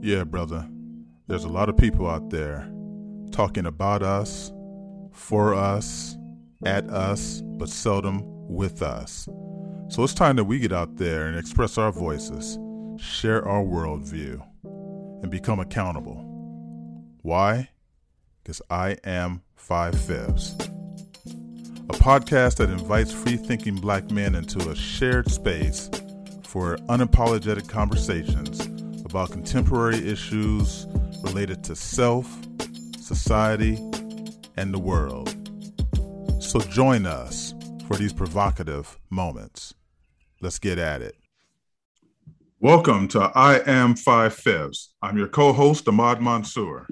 Yeah, brother, there's a lot of people out there talking about us, for us, at us, but seldom with us. So it's time that we get out there and express our voices, share our worldview, and become accountable. Why? Because I Am Five Fibs, a podcast that invites free-thinking black men into a shared space for unapologetic conversations about contemporary issues related to self, society, and the world. So join us for these provocative moments. Let's get at it. Welcome to I Am Five Fibs. I'm your co-host, Ahmad Mansour.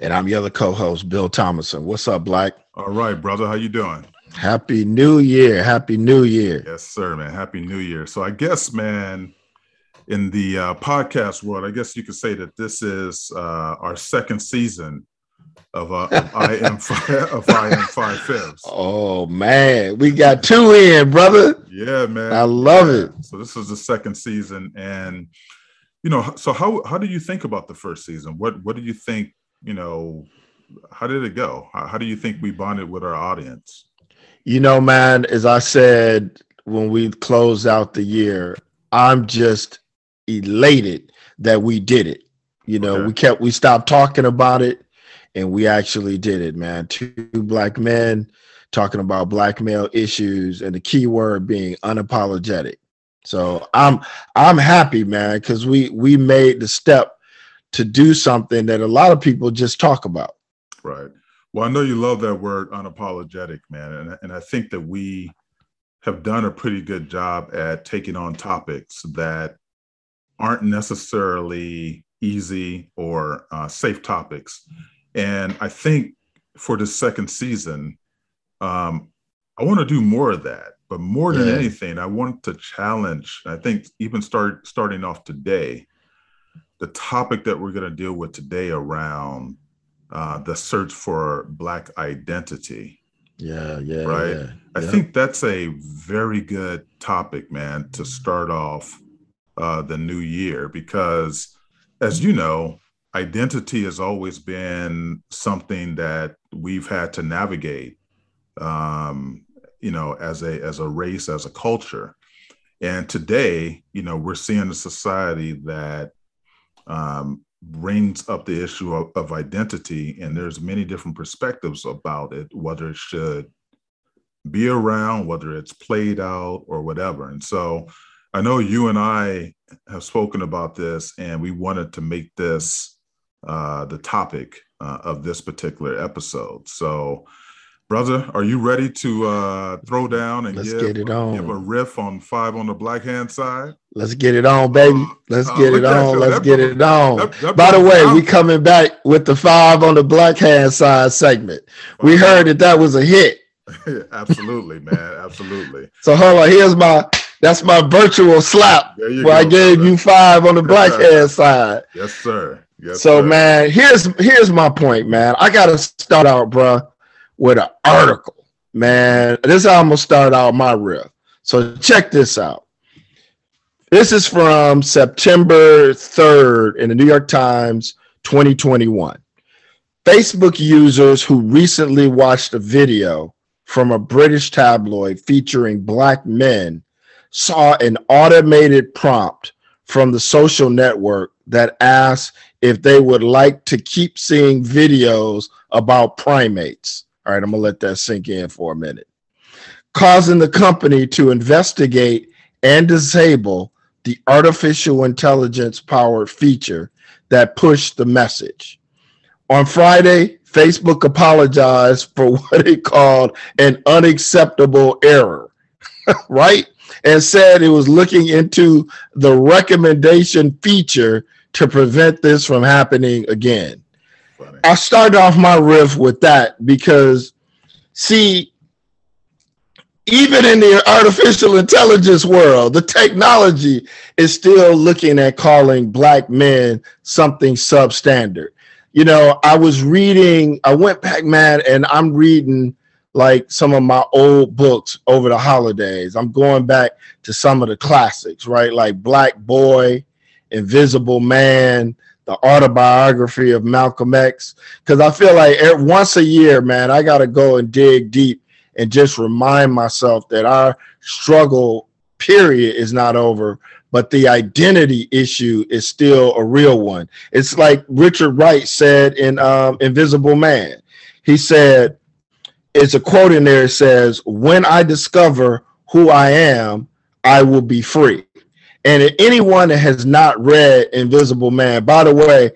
And I'm your other co-host, Bill Thomason. What's up, Black? All right, brother. How you doing? Happy New Year. Happy New Year. Yes, sir, man. Happy New Year. So I guess, man, in the podcast world, I guess you could say that this is our second season of I Am Five Fibs. Oh, man. We got two in, brother. Yeah, man. I love it. So this is the second season. And, you know, so how do you think about the first season? What do you think, you know, how did it go? How do you think we bonded with our audience? You know, man, as I said, when we closed out the year, I'm just elated that we did it. You know, okay. We stopped talking about it. And we actually did it, man. Two black men talking about black male issues, and the key word being unapologetic. So I'm happy, man, because we made the step to do something that a lot of people just talk about. Right. Well, I know you love that word unapologetic, man. And I think that we have done a pretty good job at taking on topics that aren't necessarily easy or safe topics. And I think for the second season, I want to do more of that. But more than anything, I want to challenge, I think even starting off today, the topic that we're going to deal with today around the search for Black identity. Yeah. Right? Yeah. I think that's a very good topic, man, to start off the new year. Because, as you know, identity has always been something that we've had to navigate, you know, as a race, as a culture. And today, you know, we're seeing a society that brings up the issue of identity, and there's many different perspectives about it, whether it should be around, whether it's played out or whatever. And so I know you and I have spoken about this, and we wanted to make this the topic of this particular episode. So, brother, are you ready to throw down and give a riff on Five on the Black Hand Side? Let's get it on, baby. Let's get it on. Let's get it on. By the way, we coming back with the Five on the Black Hand Side segment. We heard that was a hit. Absolutely, man. Absolutely. So hold on. That's my virtual slap where I gave you five on the black hand side. Yes, sir. Yes, so, man, here's my point, man. I got to start out, bro, with an article, man. This is how I'm going to start out my riff. So check this out. This is from September 3rd in the New York Times, 2021. Facebook users who recently watched a video from a British tabloid featuring black men saw an automated prompt from the social network that asked if they would like to keep seeing videos about primates. All right, I'm going to let that sink in for a minute. Causing the company to investigate and disable the artificial intelligence powered feature that pushed the message. On Friday, Facebook apologized for what it called an unacceptable error, right? And said it was looking into the recommendation feature to prevent this from happening again. Funny. I started off my riff with that because, see, even in the artificial intelligence world, the technology is still looking at calling black men something substandard. You know, I went back, man, and I'm reading like some of my old books over the holidays. I'm going back to some of the classics, right? Like Black Boy, Invisible Man, the autobiography of Malcolm X, because I feel like once a year, man, I got to go and dig deep and just remind myself that our struggle period is not over, but the identity issue is still a real one. It's like Richard Wright said in Invisible Man. He said, it's a quote in there. It says, when I discover who I am, I will be free. And anyone that has not read Invisible Man, by the way,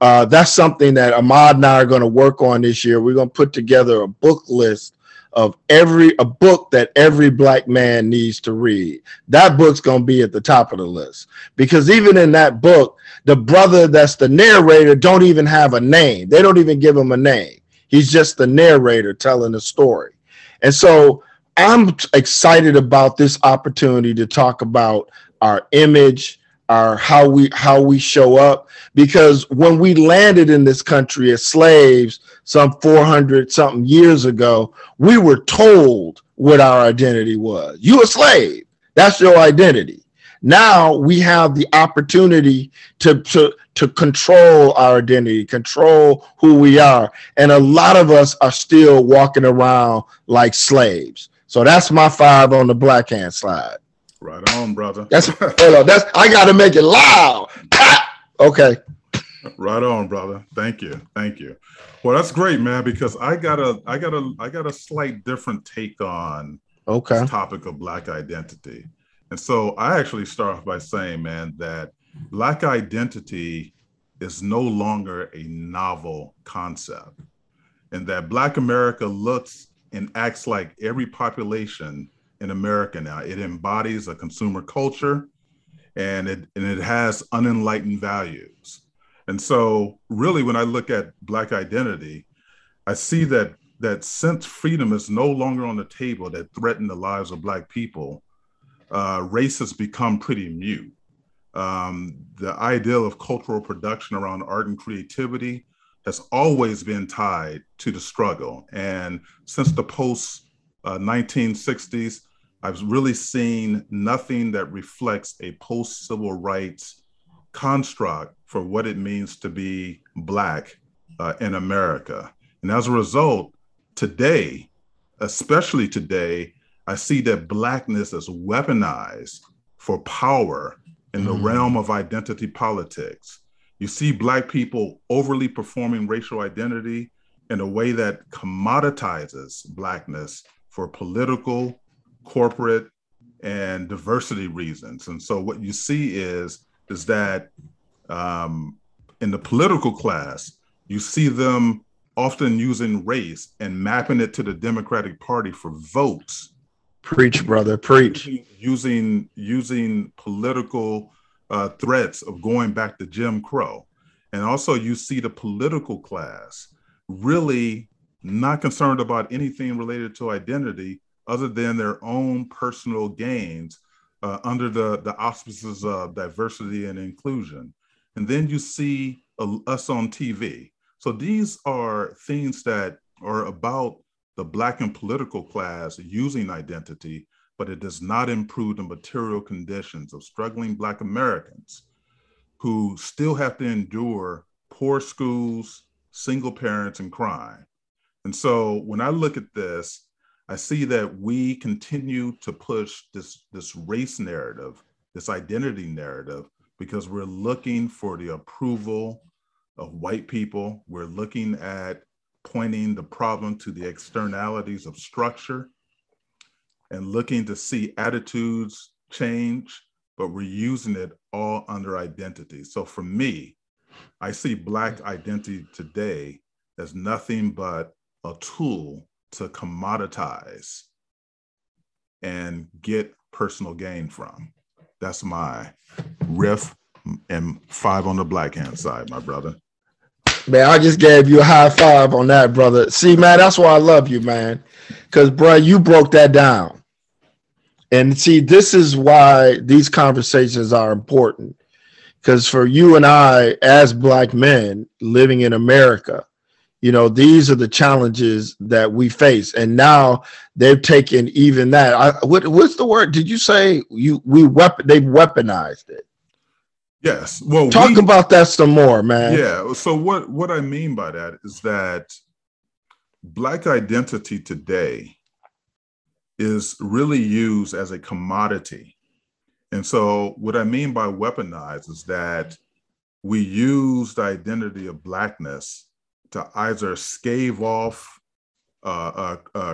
that's something that Ahmad and I are going to work on this year. We're going to put together a book list of a book that every black man needs to read. That book's going to be at the top of the list, because even in that book, the brother that's the narrator don't even have a name. They don't even give him a name. He's just the narrator telling the story. And so I'm excited about this opportunity to talk about our image, how we show up, because when we landed in this country as slaves some 400 something years ago, we were told what our identity was. You a slave. That's your identity. Now we have the opportunity to control our identity, control who we are. And a lot of us are still walking around like slaves. So that's my 5 on the black hand slide. Right on, brother. I got to make it loud. Okay. Right on, brother. Thank you. Thank you. Well, that's great, man, because I got a slight different take on this topic of black identity. And so I actually start off by saying, man, that black identity is no longer a novel concept, and that black America looks and acts like every population in America now. It embodies a consumer culture, and it has unenlightened values. And so really, when I look at black identity, I see that since freedom is no longer on the table that threatened the lives of black people, race has become pretty mute. The ideal of cultural production around art and creativity has always been tied to the struggle. And since the post-1960s, I've really seen nothing that reflects a post-civil rights construct for what it means to be Black in America. And as a result, today, especially today, I see that Blackness is weaponized for power in the realm of identity politics. You see Black people overly performing racial identity in a way that commoditizes Blackness for political, corporate, and diversity reasons. And so what you see is that in the political class, you see them often using race and mapping it to the Democratic Party for votes. Preach, brother, preach. Using political threats of going back to Jim Crow. And also you see the political class really not concerned about anything related to identity other than their own personal gains under the auspices of diversity and inclusion. And then you see us on TV. So these are things that are about the Black and political class using identity, but it does not improve the material conditions of struggling Black Americans who still have to endure poor schools, single parents, and crime. And so when I look at this, I see that we continue to push this race narrative, this identity narrative, because we're looking for the approval of white people. We're looking at pointing the problem to the externalities of structure and looking to see attitudes change, but we're using it all under identity. So for me, I see Black identity today as nothing but a tool to commoditize and get personal gain from. That's my riff and 5 on the black hand side, my brother. Man, I just gave you a high 5 on that, brother. See, man, that's why I love you, man. Because, bro, you broke that down. And see, this is why these conversations are important. Because for you and I, as Black men living in America, you know, these are the challenges that we face. And now they've taken even that. What's the word? Did you say they've weaponized it? Yes. Well, talk about that some more, man. Yeah. So what I mean by that is that Black identity today is really used as a commodity. And so what I mean by weaponized is that we use the identity of Blackness to either scave off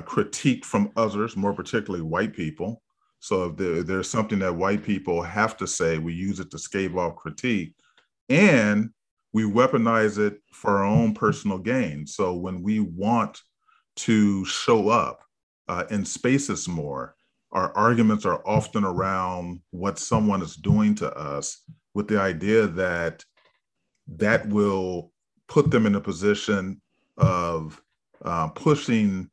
critique from others, more particularly white people. So if there's something that white people have to say, we use it to scave off critique, and we weaponize it for our own personal gain. So when we want to show up in spaces more, our arguments are often around what someone is doing to us, with the idea that that will put them in a position of pushing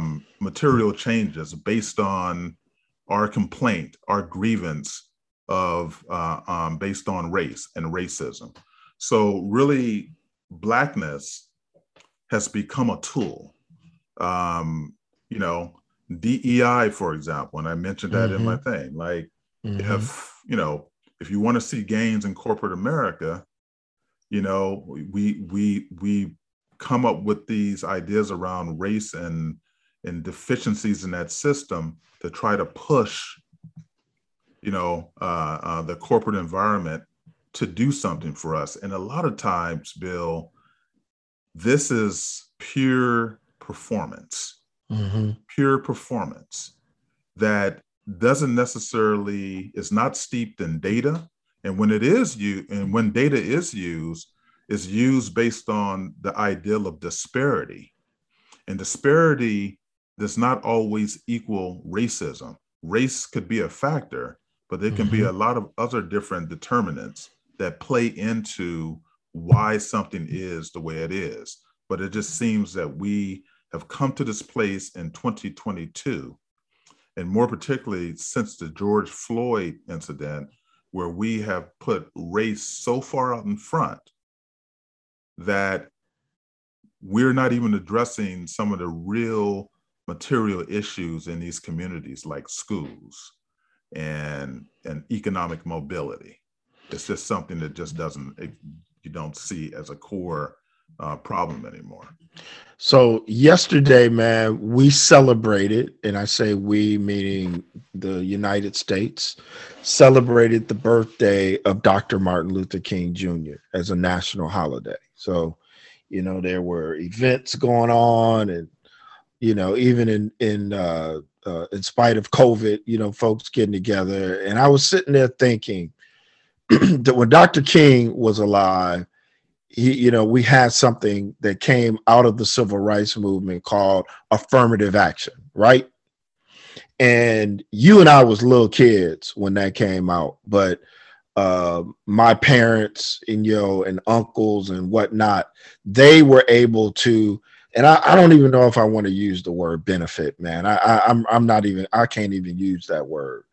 material changes based on our complaint, our grievance of based on race and racism. So really, Blackness has become a tool. You know, DEI, for example, and I mentioned that in my thing. Like, if you want to see gains in corporate America, you know, we come up with these ideas around race and deficiencies in that system to try to push, you know, the corporate environment to do something for us. And a lot of times, Bill, this is pure performance, pure performance that doesn't necessarily, is not steeped in data. And when it is used, and when data is used based on the ideal of disparity. And disparity does not always equal racism. Race could be a factor, but there can be a lot of other different determinants that play into why something is the way it is. But it just seems that we have come to this place in 2022, and more particularly since the George Floyd incident, where we have put race so far out in front that we're not even addressing some of the real material issues in these communities, like schools and economic mobility. It's just something that just doesn't, you don't see as a core problem anymore. So yesterday, man, we celebrated, and I say we meaning the United States, celebrated the birthday of Dr. Martin Luther King Jr. as a national holiday. So, you know, there were events going on, and, you know, even in spite of COVID, you know, folks getting together. And I was sitting there thinking that when Dr. King was alive, he, you know, we had something that came out of the civil rights movement called affirmative action, right? And you and I was little kids when that came out, but my parents and, you know, and uncles and whatnot, they were able to, and I don't even know if I want to use the word benefit, man. I'm not even, I can't even use that word,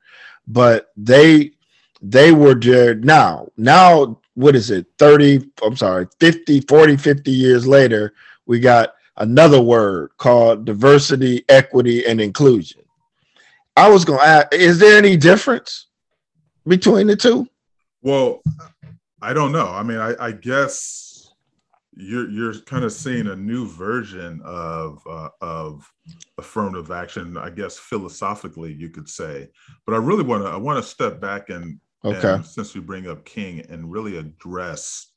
but they were there. Now, what is it? 50 years later, we got another word called diversity, equity, and inclusion. I was going to ask, is there any difference between the two? Well, I don't know. I mean, I guess you're kind of seeing a new version of affirmative action. I guess philosophically, you could say. But I really want to step back and, and since we bring up King, and really address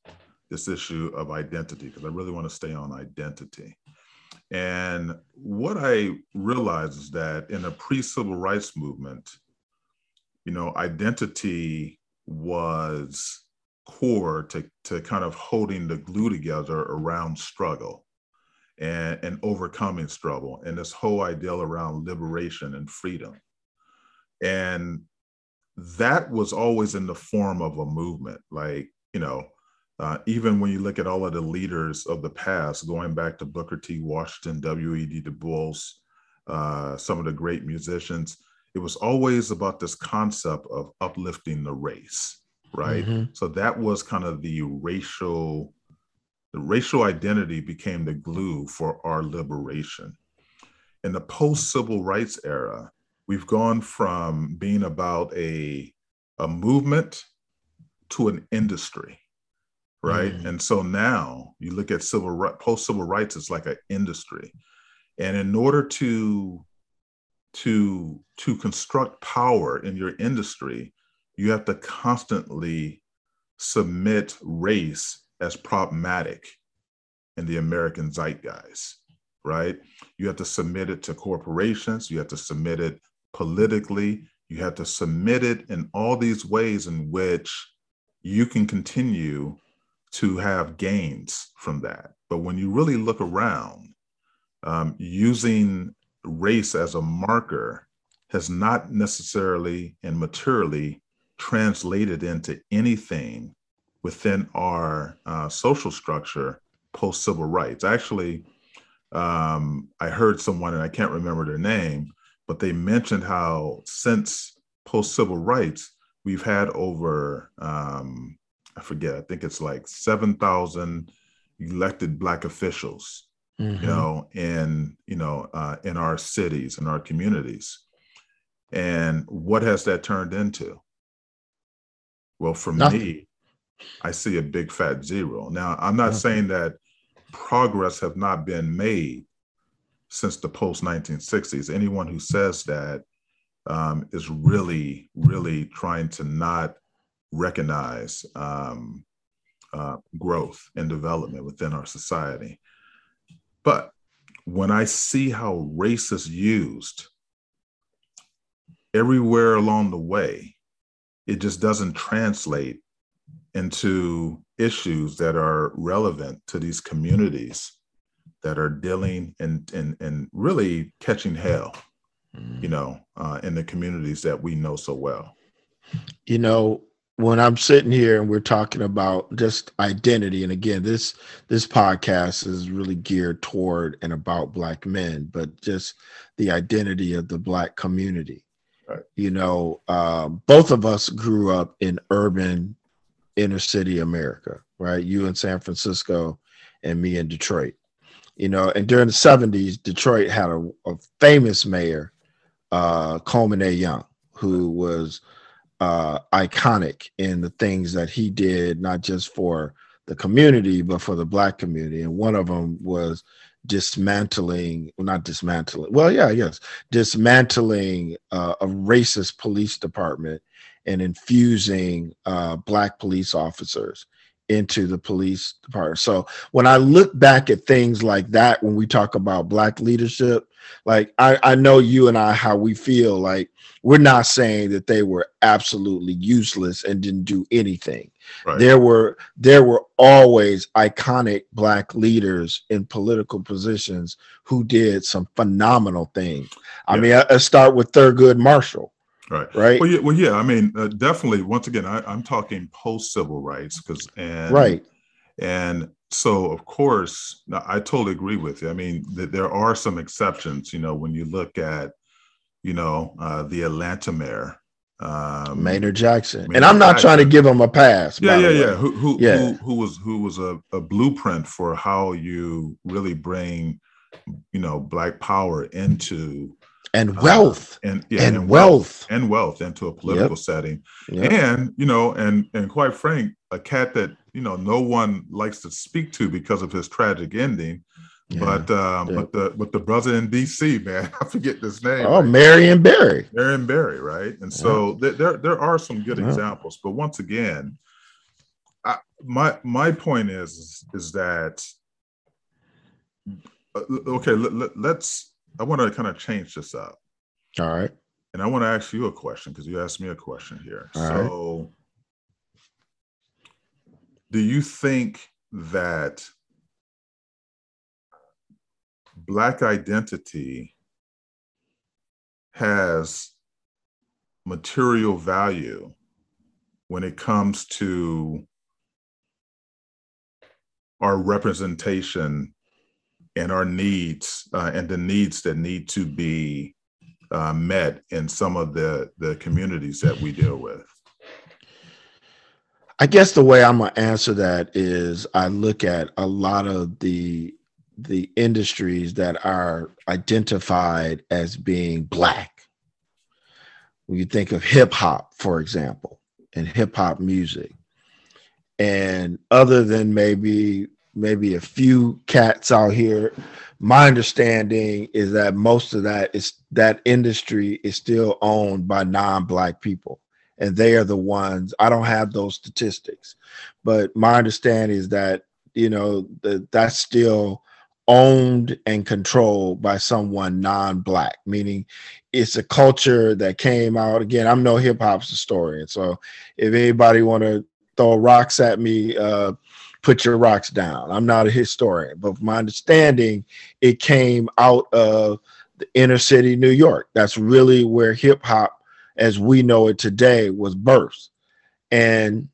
this issue of identity, because I really want to stay on identity. And what I realize is that in a pre-civil rights movement, you know, identity was core to kind of holding the glue together around struggle and overcoming struggle, and this whole ideal around liberation and freedom. And that was always in the form of a movement. Like, you know, even when you look at all of the leaders of the past, going back to Booker T. Washington, W.E.B. Du Bois, some of the great musicians, it was always about this concept of uplifting the race, right? So that was kind of the racial identity became the glue for our liberation. In the post-civil rights era, we've gone from being about a movement to an industry, right? Mm. And so now you look at post-civil rights, it's like an industry. And in order to construct power in your industry, you have to constantly submit race as problematic in the American zeitgeist, right? You have to submit it to corporations, you have to submit it politically, you have to submit it in all these ways in which you can continue to have gains from that. But when you really look around, using race as a marker has not necessarily and materially translated into anything within our social structure post-civil rights. Actually, I heard someone, and I can't remember their name, but they mentioned how since post-civil rights, we've had over, I forget, I think it's like 7,000 elected Black officials, mm-hmm. In our cities, in our communities. And what has that turned into? Well, for Nothing. Me, I see a big fat zero. Now, I'm not saying that progress have not been made since the post-1960s. Anyone who says that is really, really trying to not recognize growth and development within our society. But when I see how race is used everywhere along the way, it just doesn't translate into issues that are relevant to these communities that are dealing and really catching hell, in the communities that we know so well. You know, when I'm sitting here and we're talking about just identity, and again, this podcast is really geared toward and about Black men, but just the identity of the Black community. Right. You know, both of us grew up in urban inner city America, right? You in San Francisco and me in Detroit, you know, and during the 70s, Detroit had a famous mayor, Coleman A. Young, who was iconic in the things that he did, not just for the community, but for the Black community. And one of them was dismantling a racist police department and infusing Black police officers into the police department. So when I look back at things like that, when we talk about Black leadership, like I know you and I, how we feel, like we're not saying that they were absolutely useless and didn't do anything. Right. There were always iconic Black leaders in political positions who did some phenomenal things. I mean, I start with Thurgood Marshall. Right. Right. Well, yeah. I mean, definitely. Once again, I'm talking post-civil rights and so, of course, I totally agree with you. I mean, there are some exceptions. You know, when you look at, the Atlanta mayor, Maynard Jackson, and I'm not trying to give him a pass. Yeah. Who was a blueprint for how you really bring, Black power into. And wealth into a political setting. Yep. And, and quite frank, a cat that, no one likes to speak to because of his tragic ending. Yeah. But the brother in DC, man, I forget his name. Oh, right? Marion Barry. Right. And so there are some good examples, but once again, my point is that, okay, I want to kind of change this up. All right. And I want to ask you a question because you asked me a question here. All right. Do you think that Black identity has material value when it comes to our representation and our needs and the needs that need to be met in some of the communities that we deal with? I guess the way I'm gonna answer that is I look at a lot of the industries that are identified as being Black. When you think of hip hop, for example, and hip hop music, And other than maybe a few cats out here, my understanding is that most of that industry is still owned by non-Black people. And they are the ones, I don't have those statistics, but my understanding is that, you know, that's still owned and controlled by someone non-Black, meaning it's a culture that came out. Again, I'm no hip hop historian, so if anybody want to throw rocks at me, put your rocks down. I'm not a historian, but my understanding, it came out of the inner city, New York. That's really where hip hop, as we know it today, was birthed. And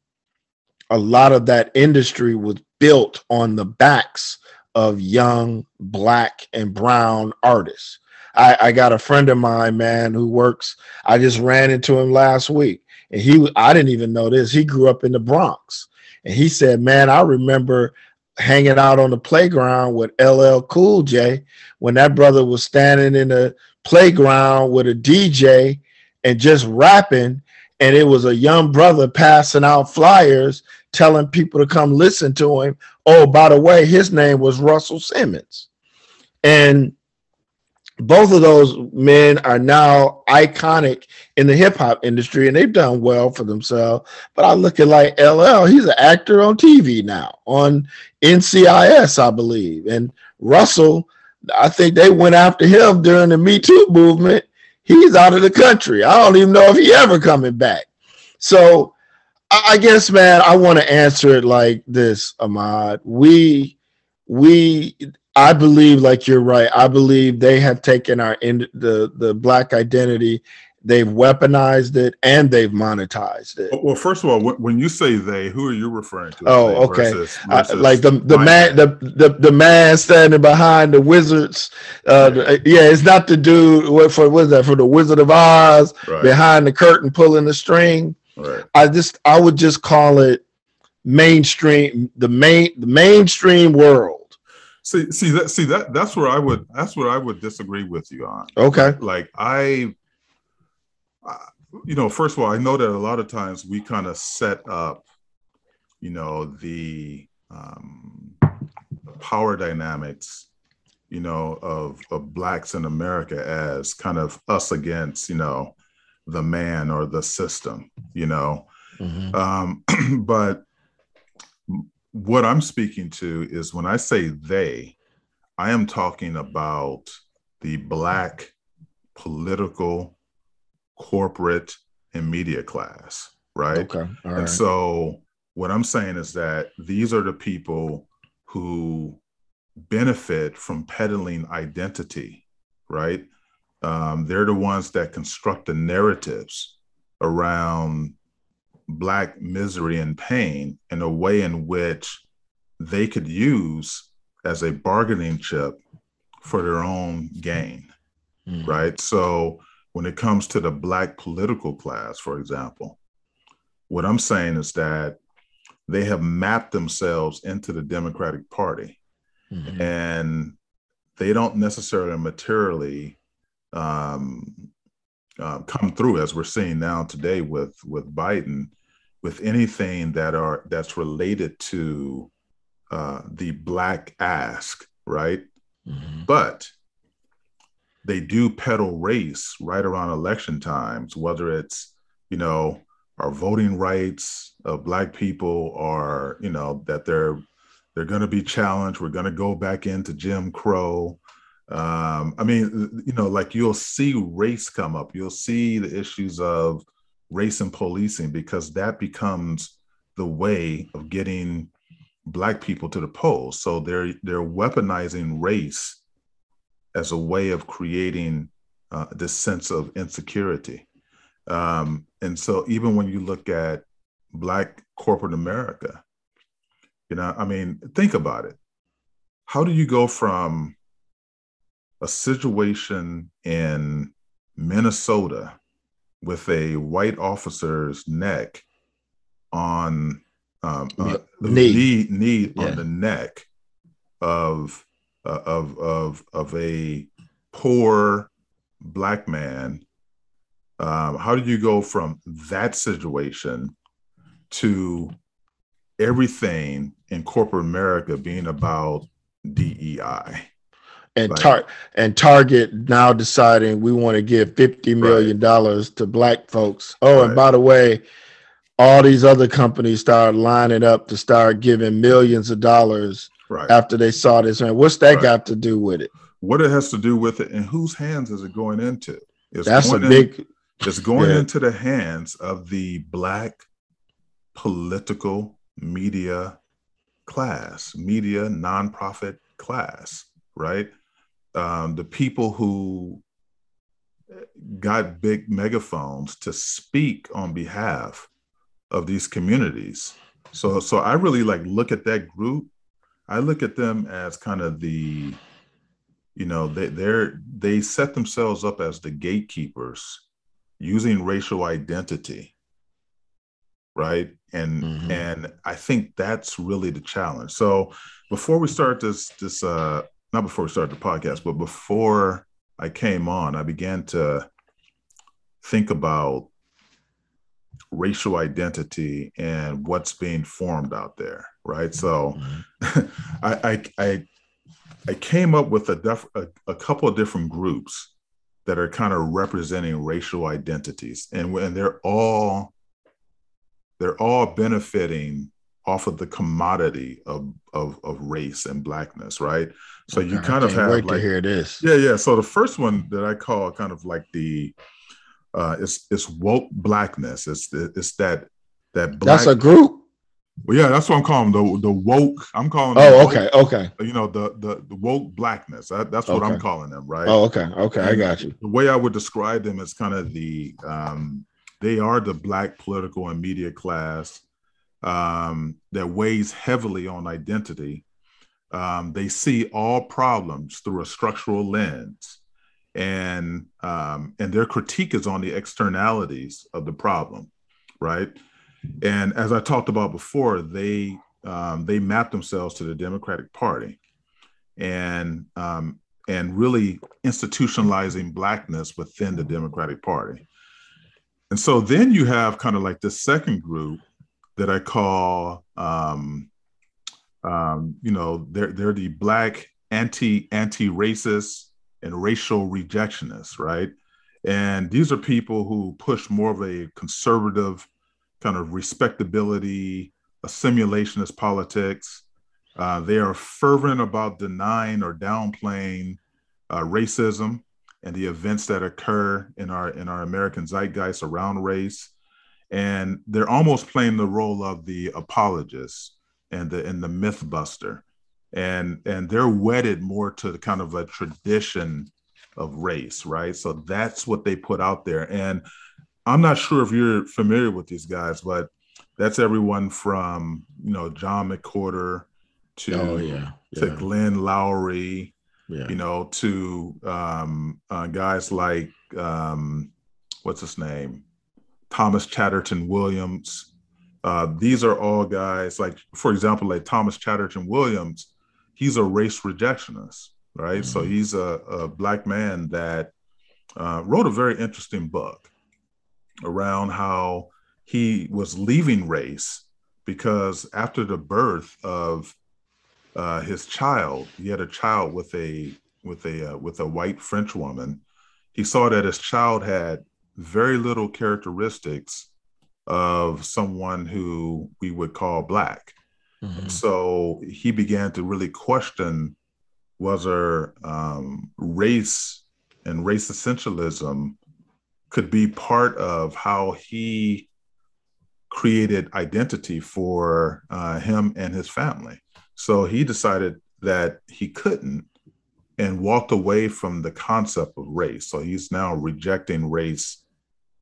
a lot of that industry was built on the backs of young Black and brown artists. I got a friend of mine, man, who works. I just ran into him last week, and I didn't even know this. He grew up in the Bronx, and he said, man, I remember hanging out on the playground with LL Cool J when that brother was standing in the playground with a DJ and just rapping. And it was a young brother passing out flyers, telling people to come listen to him. Oh, by the way, his name was Russell Simmons. And both of those men are now iconic in the hip hop industry, and they've done well for themselves. But I look at like LL, he's an actor on TV now, on NCIS, I believe. And Russell, I think they went after him during the Me Too movement. He's out of the country. I don't even know if he ever coming back. So I guess, man, I want to answer it like this, Ahmad. I believe, like you're right, I believe they have taken the Black identity, they've weaponized it, and they've monetized it. Well, first of all, when you say they, who are you referring to? Oh, okay. Versus like the man, the man standing behind the wizards. Right. It's not the dude for the Wizard of Oz, right, behind the curtain pulling the string. Right. I would just call it mainstream, the mainstream world. That's where I would disagree with you on. Okay. First of all, I know that a lot of times we kind of set up, you know, the power dynamics, you know, of Blacks in America as kind of us against, you know, the man or the system, you know. Mm-hmm. But what I'm speaking to is when I say they, I am talking about the Black political, corporate, and media class, right? Okay. All right. And so what I'm saying is that these are the people who benefit from peddling identity, right? They're the ones that construct the narratives around Black misery and pain in a way in which they could use as a bargaining chip for their own gain, right? So when it comes to the Black political class, for example, what I'm saying is that they have mapped themselves into the Democratic Party, mm-hmm, and they don't necessarily materially come through, as we're seeing now today with Biden, with anything that's related to the Black ask, right? Mm-hmm. But they do peddle race right around election times, whether it's, you know, our voting rights of Black people, or, you know, that they're going to be challenged. We're going to go back into Jim Crow. I mean, you know, like you'll see race come up. You'll see the issues of race and policing, because that becomes the way of getting Black people to the polls. So they're weaponizing race as a way of creating this sense of insecurity. And so even when you look at Black corporate America, you know, I mean, think about it. How do you go from a situation in Minnesota with a white officer's neck on knee yeah, on the neck of a poor Black man? How do you go from that situation to everything in corporate America being about DEI. And, like, Target now deciding we want to give $50 million to black folks. Oh, and by the way, all these other companies started lining up to start giving millions of dollars after they saw this. And what's that got to do with it? What it has to do with it, and whose hands is it going into? It's going into the hands of the black political media class, media nonprofit class, right? The people who got big megaphones to speak on behalf of these communities. So I really look at that group. I look at them as kind of the, they set themselves up as the gatekeepers using racial identity, right? And mm-hmm. and I think that's really the challenge. So before we start not before we start the podcast, but before I came on, I began to think about racial identity and what's being formed out there, right? So mm-hmm. I came up with a couple of different groups that are kind of representing racial identities, and they're all benefiting off of the commodity of race and blackness, right? So you kind of have to hear this. Yeah. So the first one that I call kind of like the it's woke blackness. It's that black. That's a group. Well, yeah, that's what I'm calling the woke. I'm calling them woke. The woke blackness. That's what I'm calling them, right? Oh, okay, and I got you. The way I would describe them is kind of the they are the black political and media class that weighs heavily on identity. They see all problems through a structural lens, and their critique is on the externalities of the problem, right? And as I talked about before, they map themselves to the Democratic Party, and really institutionalizing blackness within the Democratic Party. And so then you have kind of like this second group that I call, they're the black anti-racist and racial rejectionists, right? And these are people who push more of a conservative kind of respectability, assimilationist politics. They are fervent about denying or downplaying racism and the events that occur in our American zeitgeist around race. And they're almost playing the role of the apologist and the myth buster. And they're wedded more to the kind of a tradition of race, right? So that's what they put out there. And I'm not sure if you're familiar with these guys, but that's everyone from, John McCorder to Glenn Lowry, to guys like, what's his name? Thomas Chatterton Williams. These are all guys like, for example, like Thomas Chatterton Williams, he's a race rejectionist, right? Mm-hmm. So he's a black man that wrote a very interesting book around how he was leaving race because after the birth of his child, he had a child with a white French woman. He saw that his child had very little characteristics of someone who we would call black. Mm-hmm. So he began to really question, was there race and race essentialism could be part of how he created identity for him and his family. So he decided that he couldn't and walked away from the concept of race. So he's now rejecting race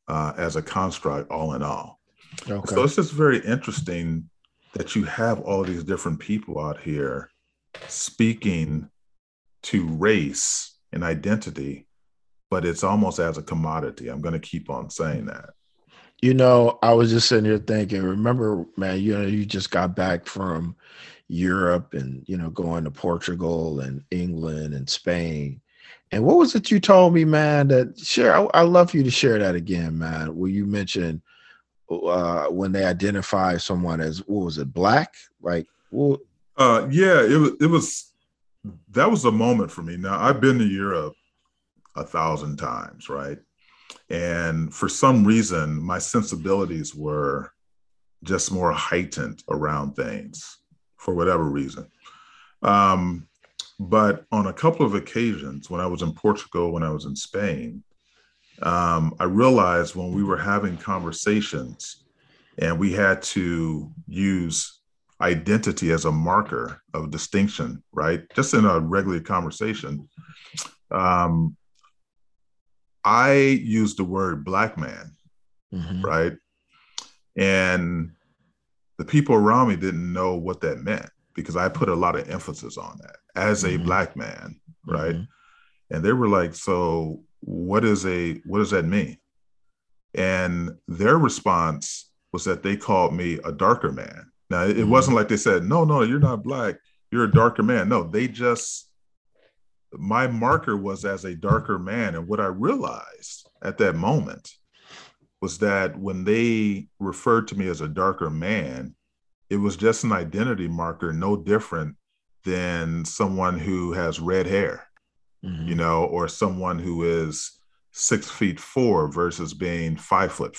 as a construct all in all. Okay. So it's just very interesting that you have all these different people out here speaking to race and identity, but it's almost as a commodity. I'm going to keep on saying that. I was just sitting here thinking, remember, man, you just got back from Europe and, going to Portugal and England and Spain. And what was it you told me, man, that share? I'd love for you to share that again, man, where you mentioned when they identify someone as, what was it, Black? Like, well, yeah, it was that was a moment for me. Now, I've been to Europe 1,000 times, right? And for some reason, my sensibilities were just more heightened around things for whatever reason. But on a couple of occasions, when I was in Portugal, when I was in Spain, I realized when we were having conversations and we had to use identity as a marker of distinction, right? Just in a regular conversation, I used the word Black man, mm-hmm. right? And the people around me didn't know what that meant because I put a lot of emphasis on that as mm-hmm. a Black man, right? Mm-hmm. And they were like, so what does that mean? And their response was that they called me a darker man. Now, it mm-hmm. wasn't like they said, no, you're not Black, you're a darker man. No, they just, my marker was as a darker man. And what I realized at that moment was that when they referred to me as a darker man, it was just an identity marker, no different than someone who has red hair, mm-hmm. you know, or someone who is 6'4" versus being 5'4".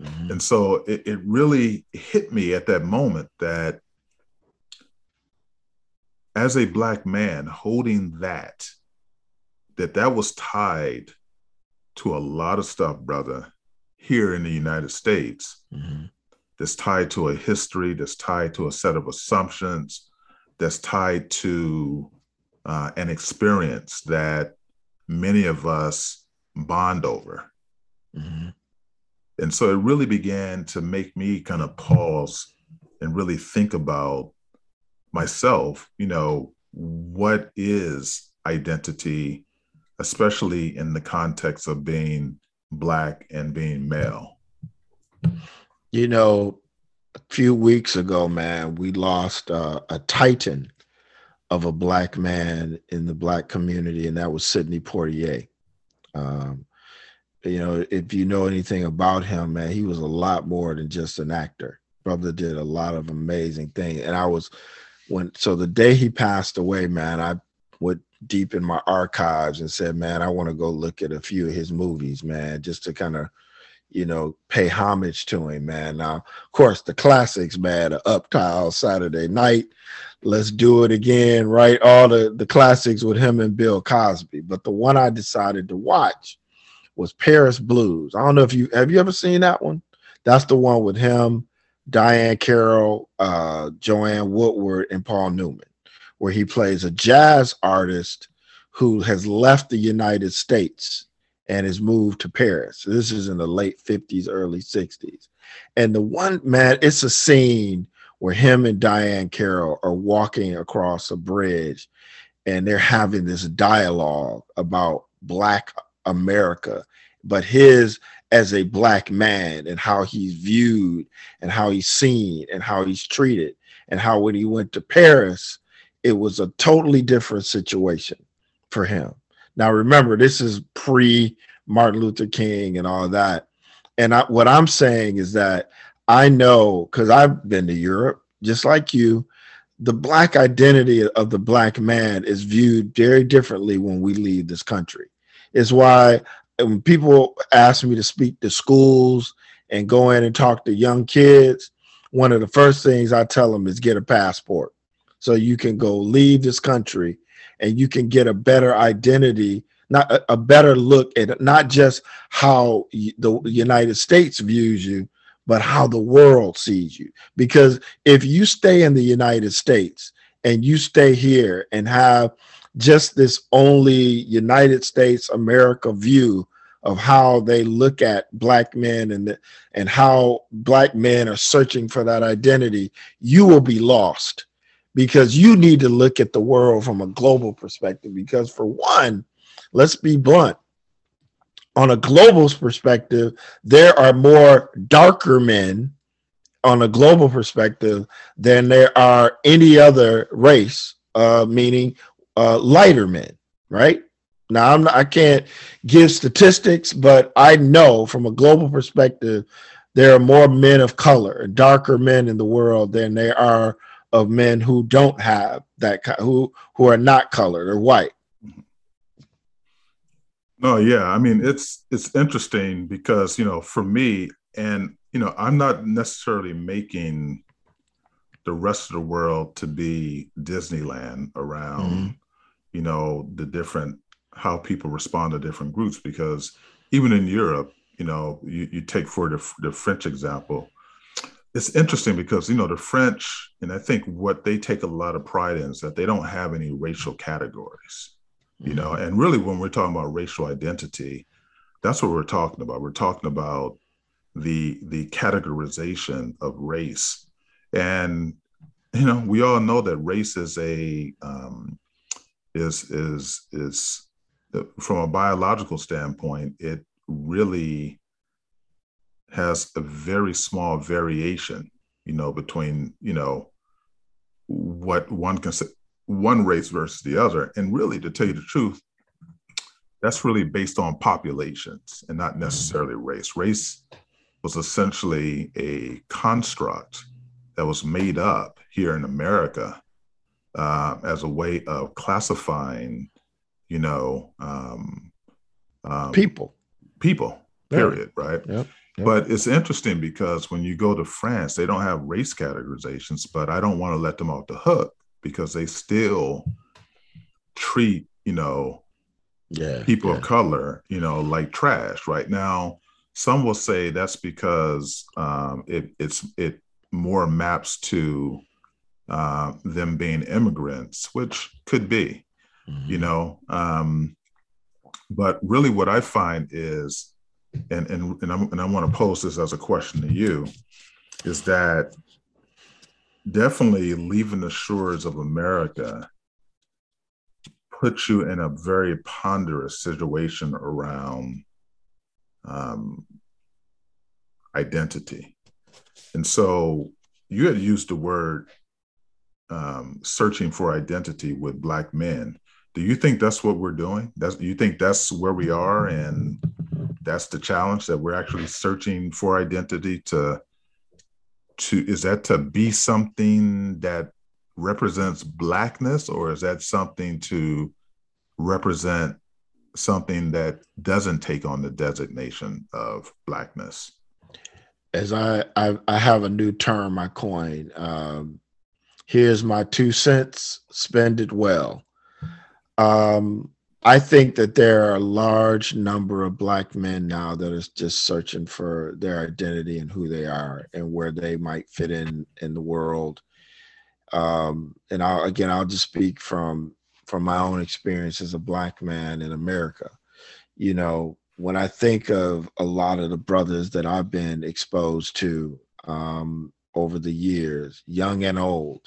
Mm-hmm. And so it really hit me at that moment that as a Black man holding that was tied to a lot of stuff, brother, here in the United States, mm-hmm. that's tied to a history, that's tied to a set of assumptions, that's tied to an experience that many of us bond over. Mm-hmm. And so it really began to make me kind of pause and really think about myself, you know, what is identity, especially in the context of being Black and being male? You know, a few weeks ago, man, we lost a titan of a Black man in the Black community, and that was Sidney Poitier. You know, if you know anything about him, man, he was a lot more than just an actor. Brother did a lot of amazing things. And so the day he passed away, man, I went deep in my archives and said, man, I want to go look at a few of his movies, man, just to kind of, you know, pay homage to him, man. Now, of course, the classics, man, Uptown Saturday Night, Let's Do It Again, right? All the classics with him and Bill Cosby. But the one I decided to watch was Paris Blues. I don't know if have you ever seen that one? That's the one with him, Diane Carroll, Joanne Woodward, and Paul Newman, where he plays a jazz artist who has left the United States and has moved to Paris. So this is in the late 50s, early 60s. And the one, man, it's a scene where him and Diane Carroll are walking across a bridge and they're having this dialogue about Black America, but his as a Black man and how he's viewed and how he's seen and how he's treated, and how when he went to Paris, it was a totally different situation for him. Now, remember, this is pre Martin Luther King and all that. And what I'm saying is that I know, because I've been to Europe, just like you, the Black identity of the Black man is viewed very differently when we leave this country. It's why when people ask me to speak to schools and go in and talk to young kids, one of the first things I tell them is get a passport. So you can go leave this country and you can get a better identity, a better look at not just how the United States views you, but how the world sees you. Because if you stay in the United States and you stay here and have just this only United States America view of how they look at Black men and how Black men are searching for that identity, you will be lost. Because you need to look at the world from a global perspective. Because for one, let's be blunt, on a global perspective, there are more darker men on a global perspective than there are any other race, meaning lighter men, right? Now, I can't give statistics, but I know from a global perspective, there are more men of color, darker men in the world than there are of men who don't have that, who are not colored or white. Oh, yeah. I mean, it's interesting because, you know, for me, and, you know, I'm not necessarily making the rest of the world to be Disneyland around, mm-hmm. you know, the different, how people respond to different groups, because even in Europe, you know, you take for the French example, it's interesting because, you know, the French, and I think what they take a lot of pride in is that they don't have any racial categories, mm-hmm. you know, and really when we're talking about racial identity, that's what we're talking about. We're talking about the categorization of race. And, you know, we all know that race is from a biological standpoint, it really has a very small variation, you know, between, you know, what one can say, one race versus the other. And really, to tell you the truth, that's really based on populations and not necessarily race. Race was essentially a construct that was made up here in America as a way of classifying, you know, people, period, yeah. Right? Yep. Yep. But it's interesting because when you go to France, they don't have race categorizations, but I don't want to let them off the hook because they still treat, you know, people of color, you know, like trash right now. Some will say that's because it more maps to them being immigrants, which could be, mm-hmm. you know. But really what I find is, and I want to pose this as a question to you, is that definitely leaving the shores of America puts you in a very ponderous situation around identity. And so you had used the word searching for identity with Black men. Do you think that's what we're doing? Do you think that's where we are? And that's the challenge, that we're actually searching for identity is that to be something that represents Blackness, or is that something to represent something that doesn't take on the designation of Blackness? As I have a new term I coined, here's my 2 cents, spend it well. I think that there are a large number of Black men now that is just searching for their identity and who they are and where they might fit in the world. And I'll just speak from my own experience as a Black man in America. You know, when I think of a lot of the brothers that I've been exposed to over the years, young and old,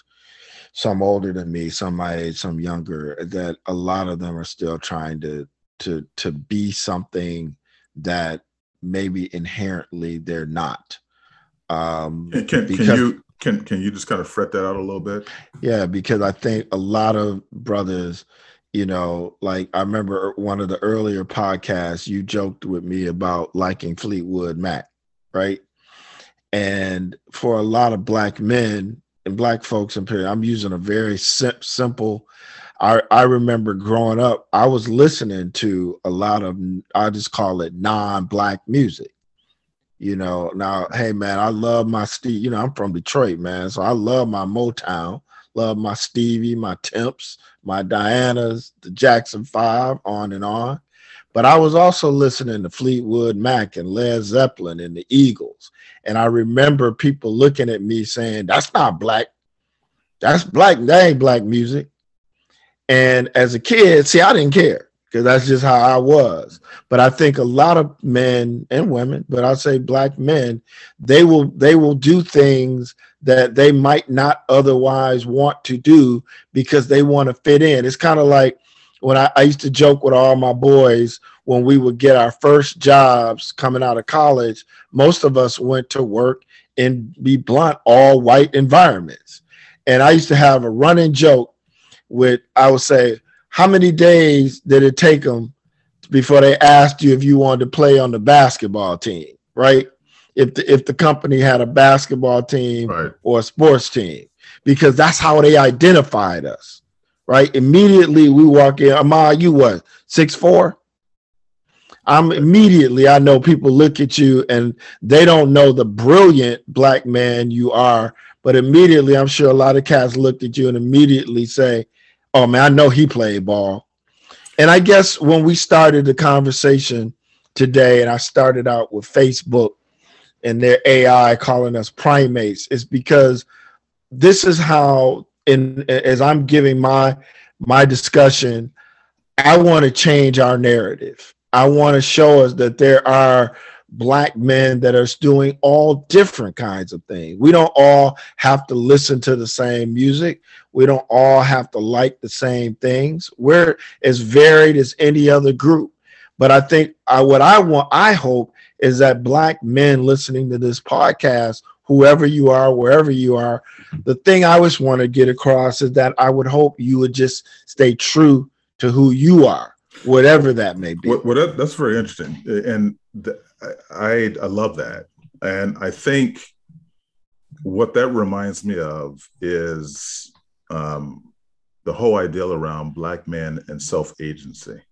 some older than me, some my age, some younger, that a lot of them are still trying to be something that maybe inherently they're not. Can you just kind of fret that out a little bit? Yeah, because I think a lot of brothers, you know, like I remember one of the earlier podcasts, you joked with me about liking Fleetwood Mac, right? And for a lot of Black men and Black folks in period, I'm using a very simple. I remember growing up, I was listening to a lot of, I just call it non-Black music. You know, now, hey man, I love my Steve. You know, I'm from Detroit, man, so I love my Motown. Love my Stevie, my Temps, my Dianas, the Jackson 5, on and on. But I was also listening to Fleetwood Mac and Led Zeppelin and the Eagles. And I remember people looking at me saying, that's not Black. That's Black. That ain't Black music. And as a kid, see, I didn't care because that's just how I was. But I think a lot of men and women, but I'll say Black men, they will do things that they might not otherwise want to do because they want to fit in. It's kind of like when I used to joke with all my boys when we would get our first jobs coming out of college. Most of us went to work in, be blunt, all white environments. And I used to have a running joke with, I would say, how many days did it take them before they asked you if you wanted to play on the basketball team, right? if the company had a basketball team right. or a sports team, because that's how they identified us, right? Immediately we walk in. Ahmad, you what, 6'4"? I know people look at you and they don't know the brilliant black man you are, but immediately I'm sure a lot of cats looked at you and immediately say, oh man, I know he played ball. And I guess when we started the conversation today and I started out with Facebook and their AI calling us primates, is because this is how, and as I'm giving my discussion, I want to change our narrative. I want to show us that there are black men that are doing all different kinds of things. We don't all have to listen to the same music. We don't all have to like the same things. We're as varied as any other group. But I think what I hope is that black men listening to this podcast, whoever you are, wherever you are, the thing I always want to get across is that I would hope you would just stay true to who you are, whatever that may be. Well, that's very interesting, and I love that. And I think what that reminds me of is the whole ideal around black men and self-agency.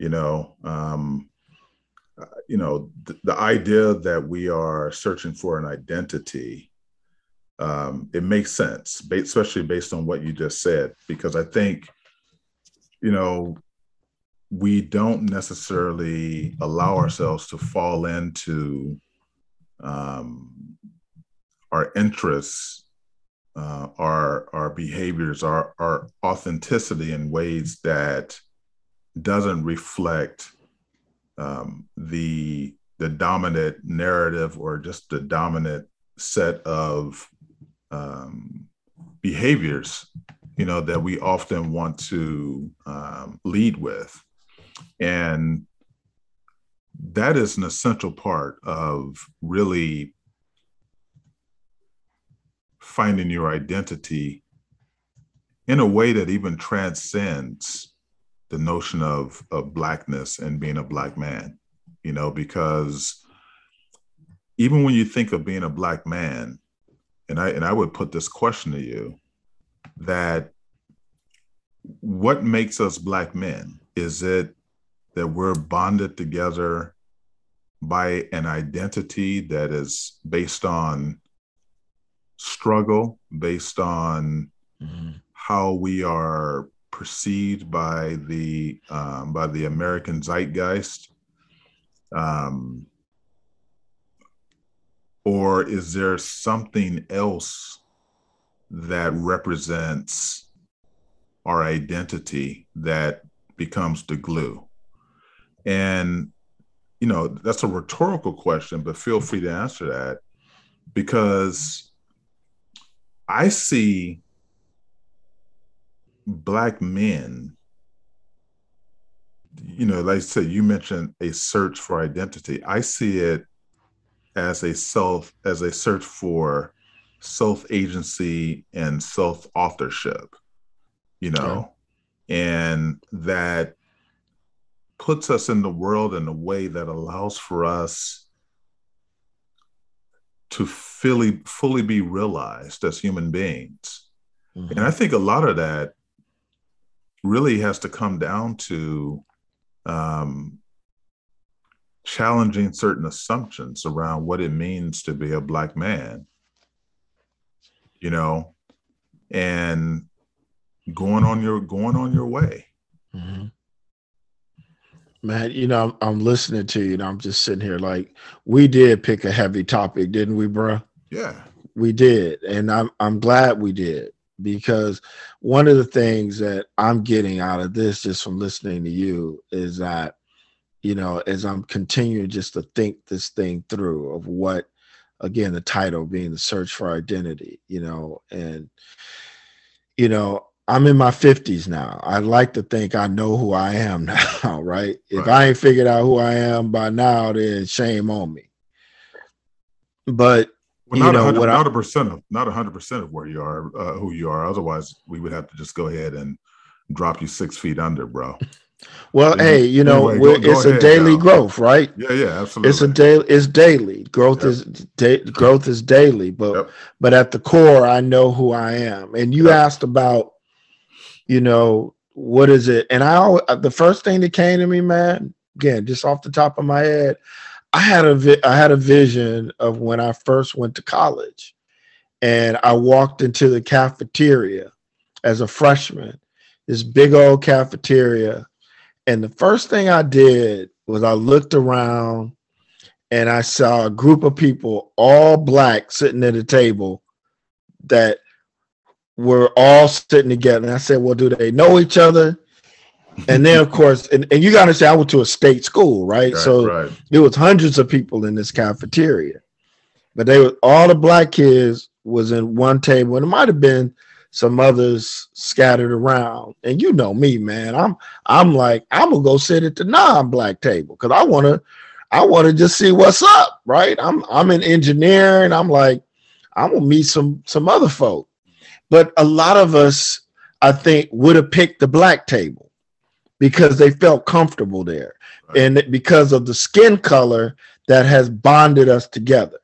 The idea that we are searching for an identity, it makes sense, especially based on what you just said, because I think, we don't necessarily allow ourselves to fall into our interests, our behaviors, our authenticity in ways that doesn't reflect the dominant narrative or just the dominant set of behaviors, that we often want to lead with. And that is an essential part of really finding your identity in a way that even transcends the notion of blackness and being a black man, because even when you think of being a black man, and I would put this question to you, that what makes us black men? Is it that we're bonded together by an identity that is based on struggle, based on how we are perceived by the American zeitgeist? Or is there something else that represents our identity that becomes the glue? And, that's a rhetorical question, but feel free to answer that, because I see black men, like I said, you mentioned a search for identity. I see it as a search for self-agency and self-authorship, okay. And that puts us in the world in a way that allows for us to fully be realized as human beings. Mm-hmm. And I think a lot of that really has to come down to challenging certain assumptions around what it means to be a black man, and going on your way. Mm-hmm. Man, I'm listening to you and I'm just sitting here like, we did pick a heavy topic, didn't we, bro? Yeah, we did. And I'm glad we did, because one of the things that I'm getting out of this just from listening to you is that, as I'm continuing just to think this thing through of what, again, the title being The Search for Identity, I'm in my 50s now. I like to think I know who I am now, right? If I ain't figured out who I am by now, then shame on me. But well, not 100% of where you are, who you are. Otherwise, we would have to just go ahead and drop you 6 feet under, bro. Well, hey, you know, anyway, it's a daily growth, right? Yeah, yeah, absolutely. It's a daily. It's daily growth. Yep. Growth is daily, but yep. But at the core, I know who I am. And you asked about, you know, what is it? And the first thing that came to me, man, again, just off the top of my head, I had a vision of when I first went to college, and I walked into the cafeteria as a freshman, this big old cafeteria. And the first thing I did was I looked around and I saw a group of people, all black, sitting at a table that were all sitting together. And I said, well, do they know each other? And then, of course, and you got to say, I went to a state school, right? So it was hundreds of people in this cafeteria. But they were all the black kids was in one table. And it might have been some others scattered around. And you know me, man. I'm like, I'm gonna go sit at the non-black table because I wanna just see what's up, right? I'm an engineer, and I'm like, I'm gonna meet some other folk. But a lot of us, I think, would have picked the black table because they felt comfortable there. Right. And because of the skin color that has bonded us together.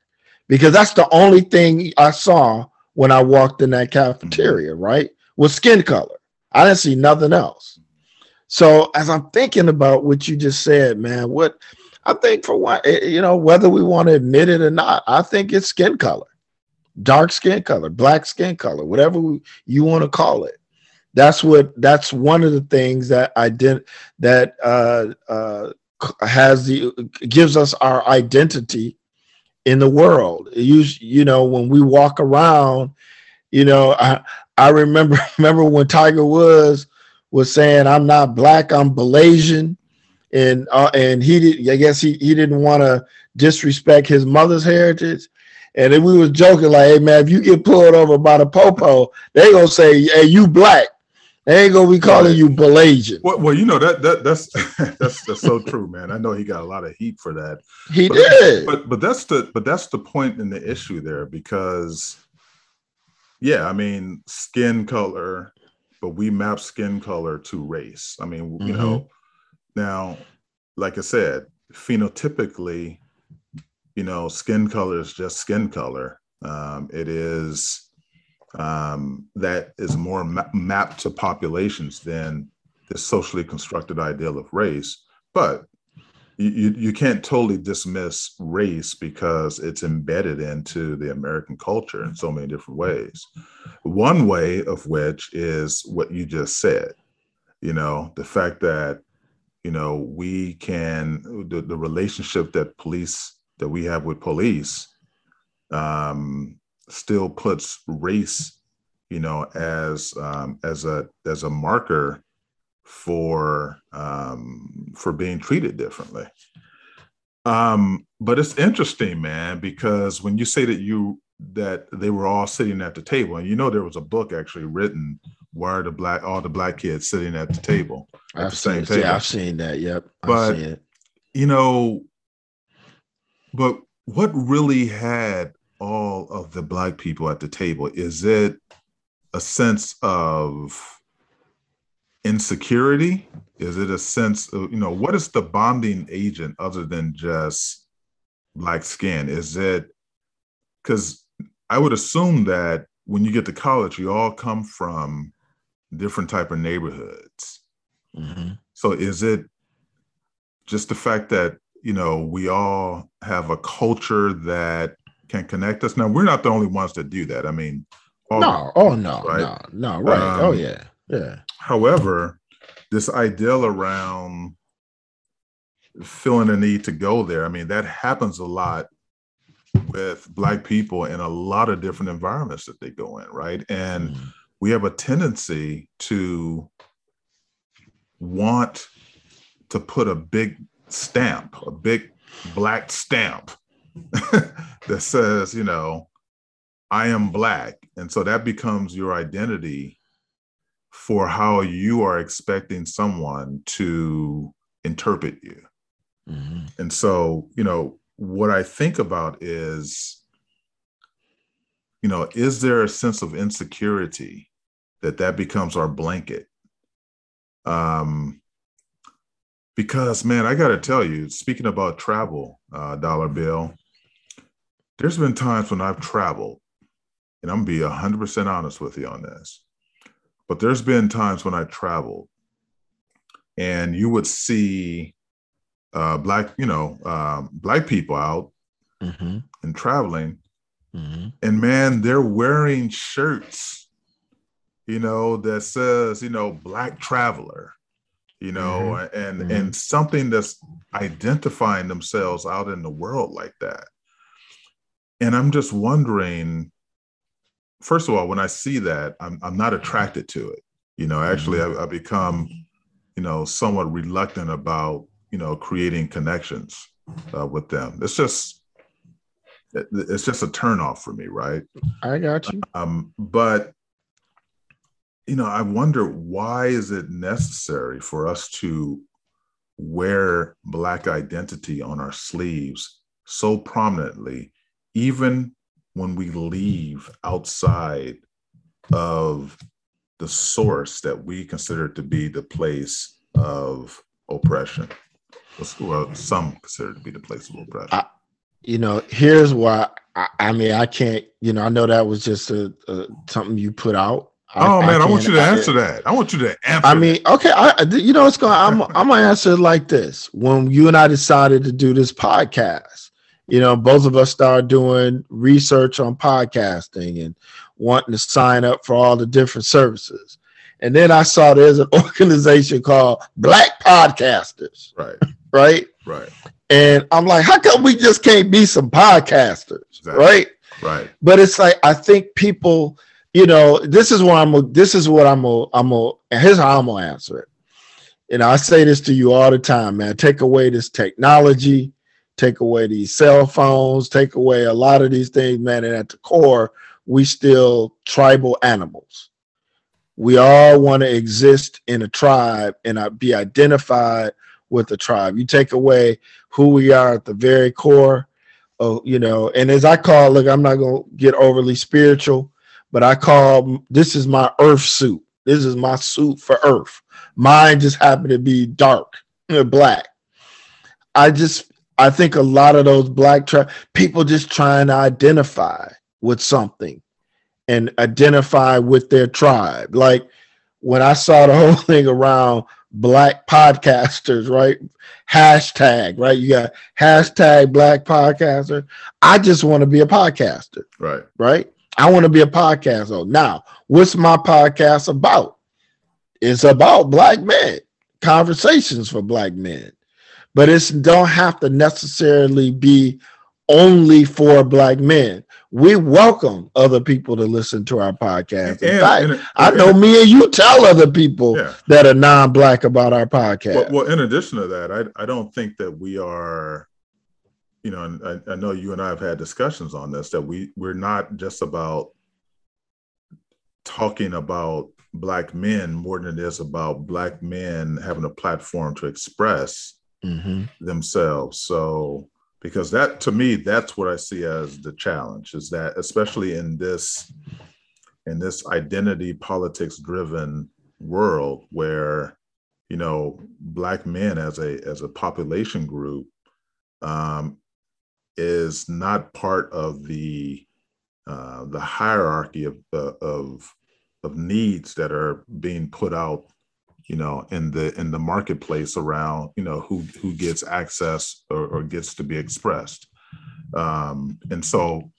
Because that's the only thing I saw when I walked in that cafeteria, right? With skin color. I didn't see nothing else. So as I'm thinking about what you just said, man, what I think for one, you know, whether we want to admit it or not, I think it's skin color, dark skin color, black skin color, whatever you want to call it. That's one of the things that gives us our identity in the world. You know, when we walk around, you know, I remember when Tiger Woods was saying, I'm not black, I'm Belizean. And he didn't want to disrespect his mother's heritage. And then we was joking like, hey man, if you get pulled over by the popo, they gonna say, hey, you black. They ain't gonna be calling you Belizean. Well, you know that's so true, man. I know he got a lot of heat for that. He did. But that's the point in the issue there, because yeah, I mean, skin color, but we map skin color to race. I mean, you know, now, like I said, phenotypically, you know, skin color is just skin color. It is. That is more mapped to populations than the socially constructed ideal of race. But you can't totally dismiss race because it's embedded into the American culture in so many different ways. One way of which is what you just said, you know, the fact that, you know, we can, the relationship that we have with police, still puts race, you know, as a marker for being treated differently. But it's interesting, man, because when you say that they were all sitting at the table, and you know, there was a book actually written, why are all the black kids sitting at the table? At the same table. Yeah, I've seen that. Yep. But, I've seen it. You know, but what really had all of the black people at the table? Is it a sense of insecurity? Is it a sense of, you know, what is the bonding agent other than just black skin? Is it, because I would assume that when you get to college, you all come from different type of neighborhoods. Mm-hmm. So is it just the fact that, you know, we all have a culture that can connect us? Now, we're not the only ones that do that. I mean, however, this ideal around feeling the need to go there, I mean, that happens a lot with black people in a lot of different environments that they go in, right? And we have a tendency to want to put a big black stamp that says, you know, I am black. And so that becomes your identity for how you are expecting someone to interpret you. Mm-hmm. And so, you know, what I think about is, you know, is there a sense of insecurity that becomes our blanket? Because, man, I got to tell you, speaking about travel, Dollar Bill, there's been times when I've traveled, and I'm going to be 100% honest with you on this, but there's been times when I traveled and you would see Black people out mm-hmm. and traveling. Mm-hmm. And, man, they're wearing shirts, that says, Black Traveler, mm-hmm. and mm-hmm. and something that's identifying themselves out in the world like that. And I'm just wondering, first of all, when I see that, I'm not attracted to it. Actually, I become, somewhat reluctant about, creating connections with them. It's just a turnoff for me, right? I got you. But I wonder, why is it necessary for us to wear Black identity on our sleeves so prominently, even when we leave outside of the source that we consider to be the place of oppression? Well, some consider to be the place of oppression. Here's why. I can't. I know that was just a something you put out. I want you to answer that. I want you to answer. Okay. I'm gonna answer it like this. When you and I decided to do this podcast, both of us started doing research on podcasting and wanting to sign up for all the different services. And then I saw there's an organization called Black Podcasters. Right. And I'm like, how come we just can't be some podcasters? Exactly. Right. But it's like, I think people, here's how I'm gonna answer it. I say this to you all the time, man. Take away this technology, take away these cell phones, take away a lot of these things, man. And at the core, we still tribal animals. We all want to exist in a tribe and be identified with a tribe. You take away who we are at the very core, and as I call, look, I'm not going to get overly spiritual, but I call, this is my earth suit. This is my suit for earth. Mine just happened to be dark, black. I think a lot of those black people just trying to identify with something. And identify with their tribe. Like when I saw the whole thing around Black Podcasters, right? Hashtag, right? You got hashtag Black Podcaster. I just want to be a podcaster. Right? I want to be a podcaster. Now, what's my podcast about? It's about Black men, conversations for Black men. But it don't have to necessarily be only for Black men. We welcome other people to listen to our podcast. In fact, I know me and you tell other people that are non-Black about our podcast. Well, in addition to that, I don't think that we are, and I know you and I have had discussions on this, that we're not just about talking about Black men more than it is about Black men having a platform to express mm-hmm. themselves. So, because that, to me, that's what I see as the challenge, is that especially in this identity politics driven world where, Black men as a population group is not part of the hierarchy of needs that are being put out, in the marketplace around, who gets access or gets to be expressed. And so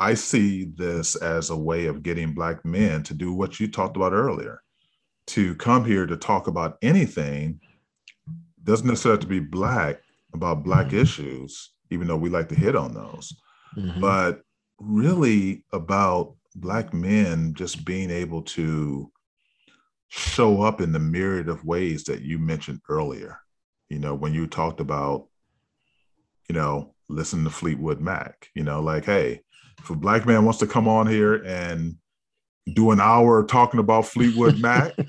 I see this as a way of getting Black men to do what you talked about earlier, to come here to talk about anything. Doesn't necessarily have to be Black, about Black mm-hmm. issues, even though we like to hit on those, mm-hmm. but really about Black men just being able to show up in the myriad of ways that you mentioned earlier, when you talked about, listening to Fleetwood Mac, like, hey, if a Black man wants to come on here and do an hour talking about Fleetwood Mac, you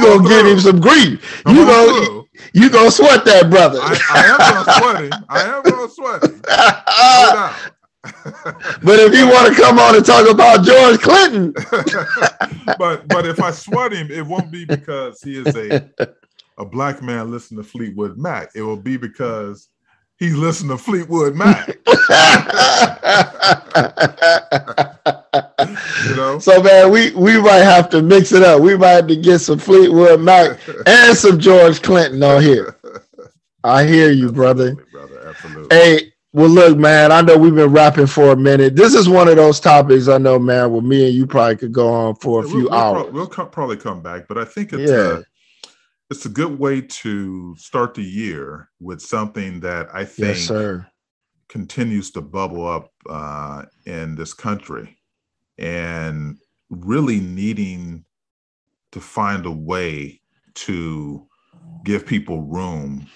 gonna give him some grief. You gonna sweat that brother. I am gonna sweat him. No doubt. But if you want to come on and talk about George Clinton, but if I sweat him, it won't be because he is a black man listening to Fleetwood Mac. It will be because he's listening to Fleetwood Mac. You know? So man, we might have to mix it up. We might have to get some Fleetwood Mac and some George Clinton on here. I hear you, absolutely, brother. Absolutely. Hey, well, look, man, I know we've been rapping for a minute. This is one of those topics I know, man, where me and you probably could go on for a few hours. We'll probably come back, but I think it's a good way to start the year with something that I think continues to bubble up in this country and really needing to find a way to give people room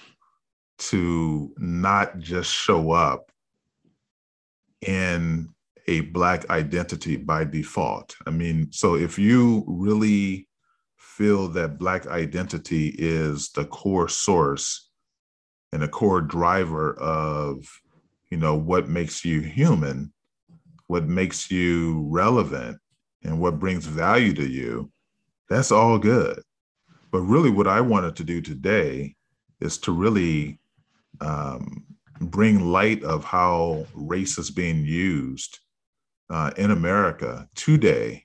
to not just show up in a black identity by default. I mean, so if you really feel that black identity is the core source and the core driver of, you know, what makes you human, what makes you relevant, and what brings value to you, that's all good. But really what I wanted to do today is to really bring light of how race is being used in America today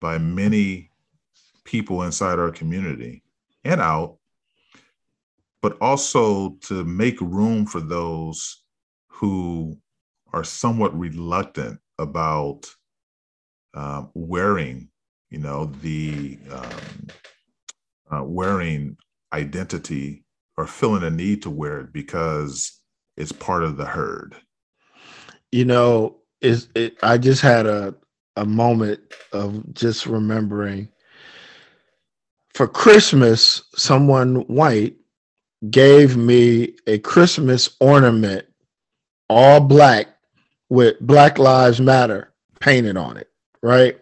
by many people inside our community and out, but also to make room for those who are somewhat reluctant about wearing identity or feeling a need to wear it because it's part of the herd. You know, I just had a moment of just remembering for Christmas, someone white gave me a Christmas ornament, all black with Black Lives Matter painted on it, right?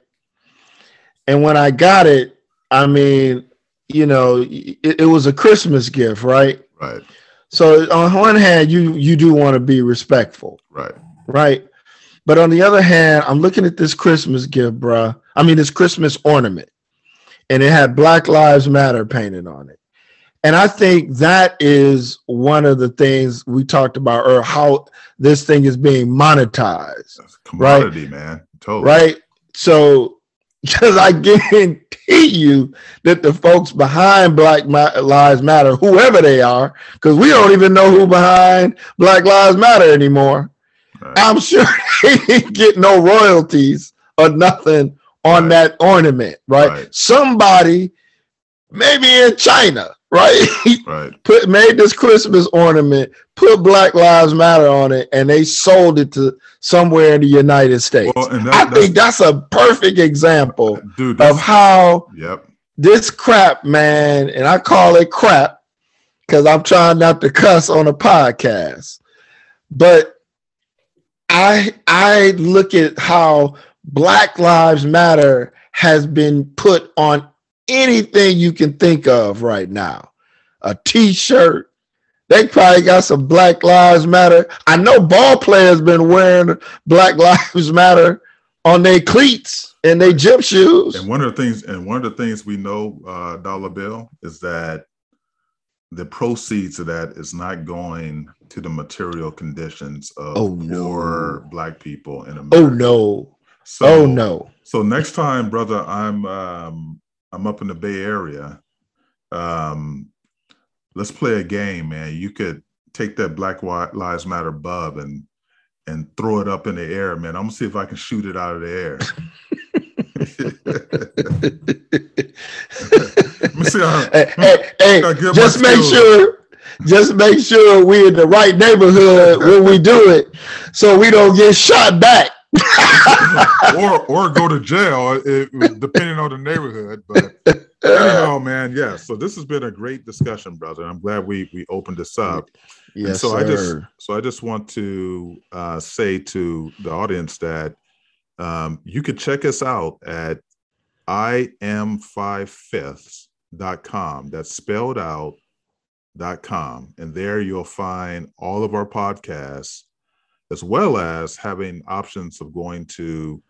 And when I got it, I mean, you know, it was a Christmas gift, right? Right. So on one hand, you do want to be respectful. Right. Right. But on the other hand, I'm looking at this Christmas gift, bruh. I mean, this Christmas ornament. And it had Black Lives Matter painted on it. And I think that is one of the things we talked about, or how this thing is being monetized. That's a commodity, right? Man. Totally. Right? So, because I guarantee you that the folks behind Black Lives Matter, whoever they are, because we don't even know who behind Black Lives Matter anymore. Right. I'm sure they didn't get no royalties or nothing on that ornament, right? Somebody, maybe in China, right? Right. made this Christmas ornament, put Black Lives Matter on it, and they sold it to somewhere in the United States. Well, I think that's a perfect example of how this crap, man, and I call it crap because I'm trying not to cuss on a podcast, but I look at how Black Lives Matter has been put on anything you can think of right now. A t-shirt. They probably got some Black Lives Matter. I know ball players been wearing Black Lives Matter on their cleats and their gym shoes. And one of the things we know, Dollar Bill, is that the proceeds of that is not going to the material conditions of poor black people in America. Oh no. So next time, brother, I'm up in the Bay Area. Let's play a game, man. You could take that Black Lives Matter bub and throw it up in the air, man. I'm gonna see if I can shoot it out of the air. Let me see how. Hey, just make sure. Just make sure we're in the right neighborhood when we do it, so we don't get shot back. or go to jail, depending on the neighborhood. But anyhow, man, yeah. So this has been a great discussion, brother. I'm glad we opened this up. Yes, and I just want to say to the audience that you could check us out at iamfivefifths.com. That's spelled out .com, and there you'll find all of our podcasts. as well as having options of going to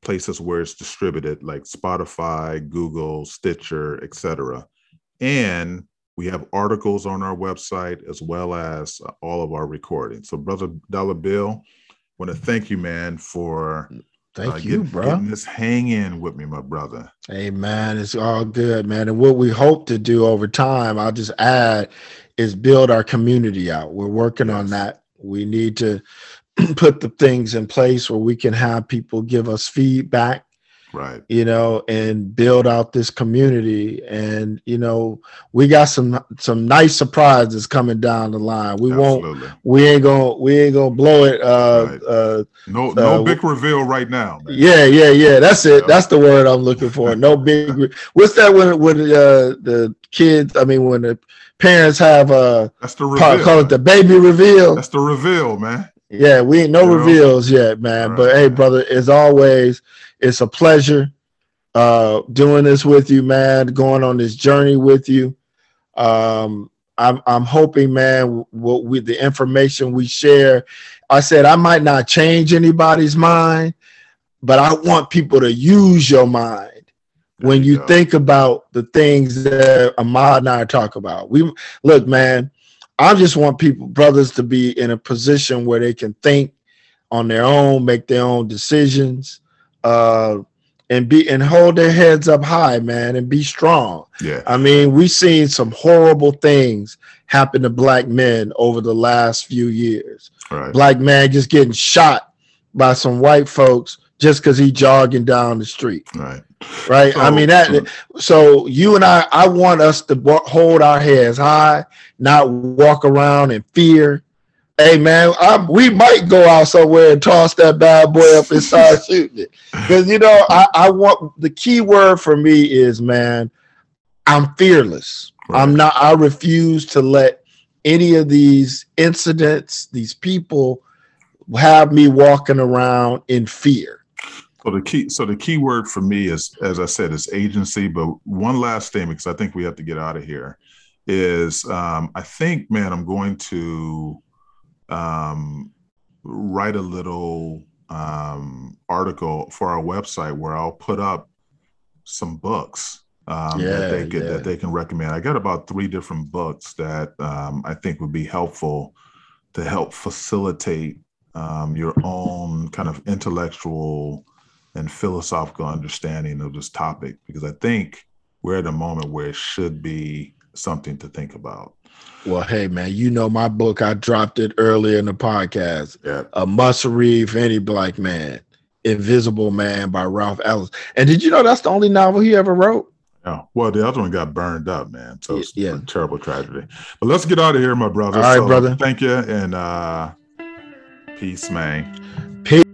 places where it's distributed, like Spotify, Google, Stitcher, etc. And we have articles on our website as well as all of our recordings. So, Brother Dollar Bill, I want to thank you, man, for getting this hang in with me, my brother. Hey, man, it's all good, man. And what we hope to do over time, I'll just add, is build our community out. We're working on that. We need to put the things in place where we can have people give us feedback, right? You know, and build out this community. And, you know, we got some nice surprises coming down the line. We ain't gonna blow it. No big reveal right now, man. Yeah. That's it. Yeah. That's the word I'm looking for. No big. What's that when the kids? I mean, when the parents have that's the reveal, call it the baby reveal. That's the reveal, man. Yeah, we ain't reveals yet, man. Right, but hey, brother, as always, it's a pleasure doing this with you, man. Going on this journey with you. I'm hoping, man, with the information we share, I said I might not change anybody's mind, but I want people to use your mind. When you think about the things that Ahmad and I talk about, look, man. I just want brothers to be in a position where they can think on their own, make their own decisions, and hold their heads up high, man, and be strong. Yeah. I mean, we've seen some horrible things happen to black men over the last few years. Right. Black man just getting shot by some white folks just because he jogging down the street. Right. Right. So, I mean, so you and I want us to hold our heads high, not walk around in fear. Hey, man, we might go out somewhere and toss that bad boy up and start shooting it. Because, you know, I want the key word for me is, man, I'm fearless. Right. I refuse to let any of these incidents, these people have me walking around in fear. So the key word for me is, as I said, is agency. But one last statement, because I think we have to get out of here, is I think, man, I'm going to write a little article for our website where I'll put up some books that they can recommend. I got about 3 different books that I think would be helpful to help facilitate your own kind of intellectual and philosophical understanding of this topic, because I think we're at a moment where it should be something to think about. Well, hey, man, you know my book, I dropped it earlier in the podcast, a must-read for any black man, Invisible Man by Ralph Ellis. And did you know that's the only novel he ever wrote? Oh, well, the other one got burned up, man, so it's a terrible tragedy. But let's get out of here, my brother. All right, brother. Thank you, and peace, man. Peace.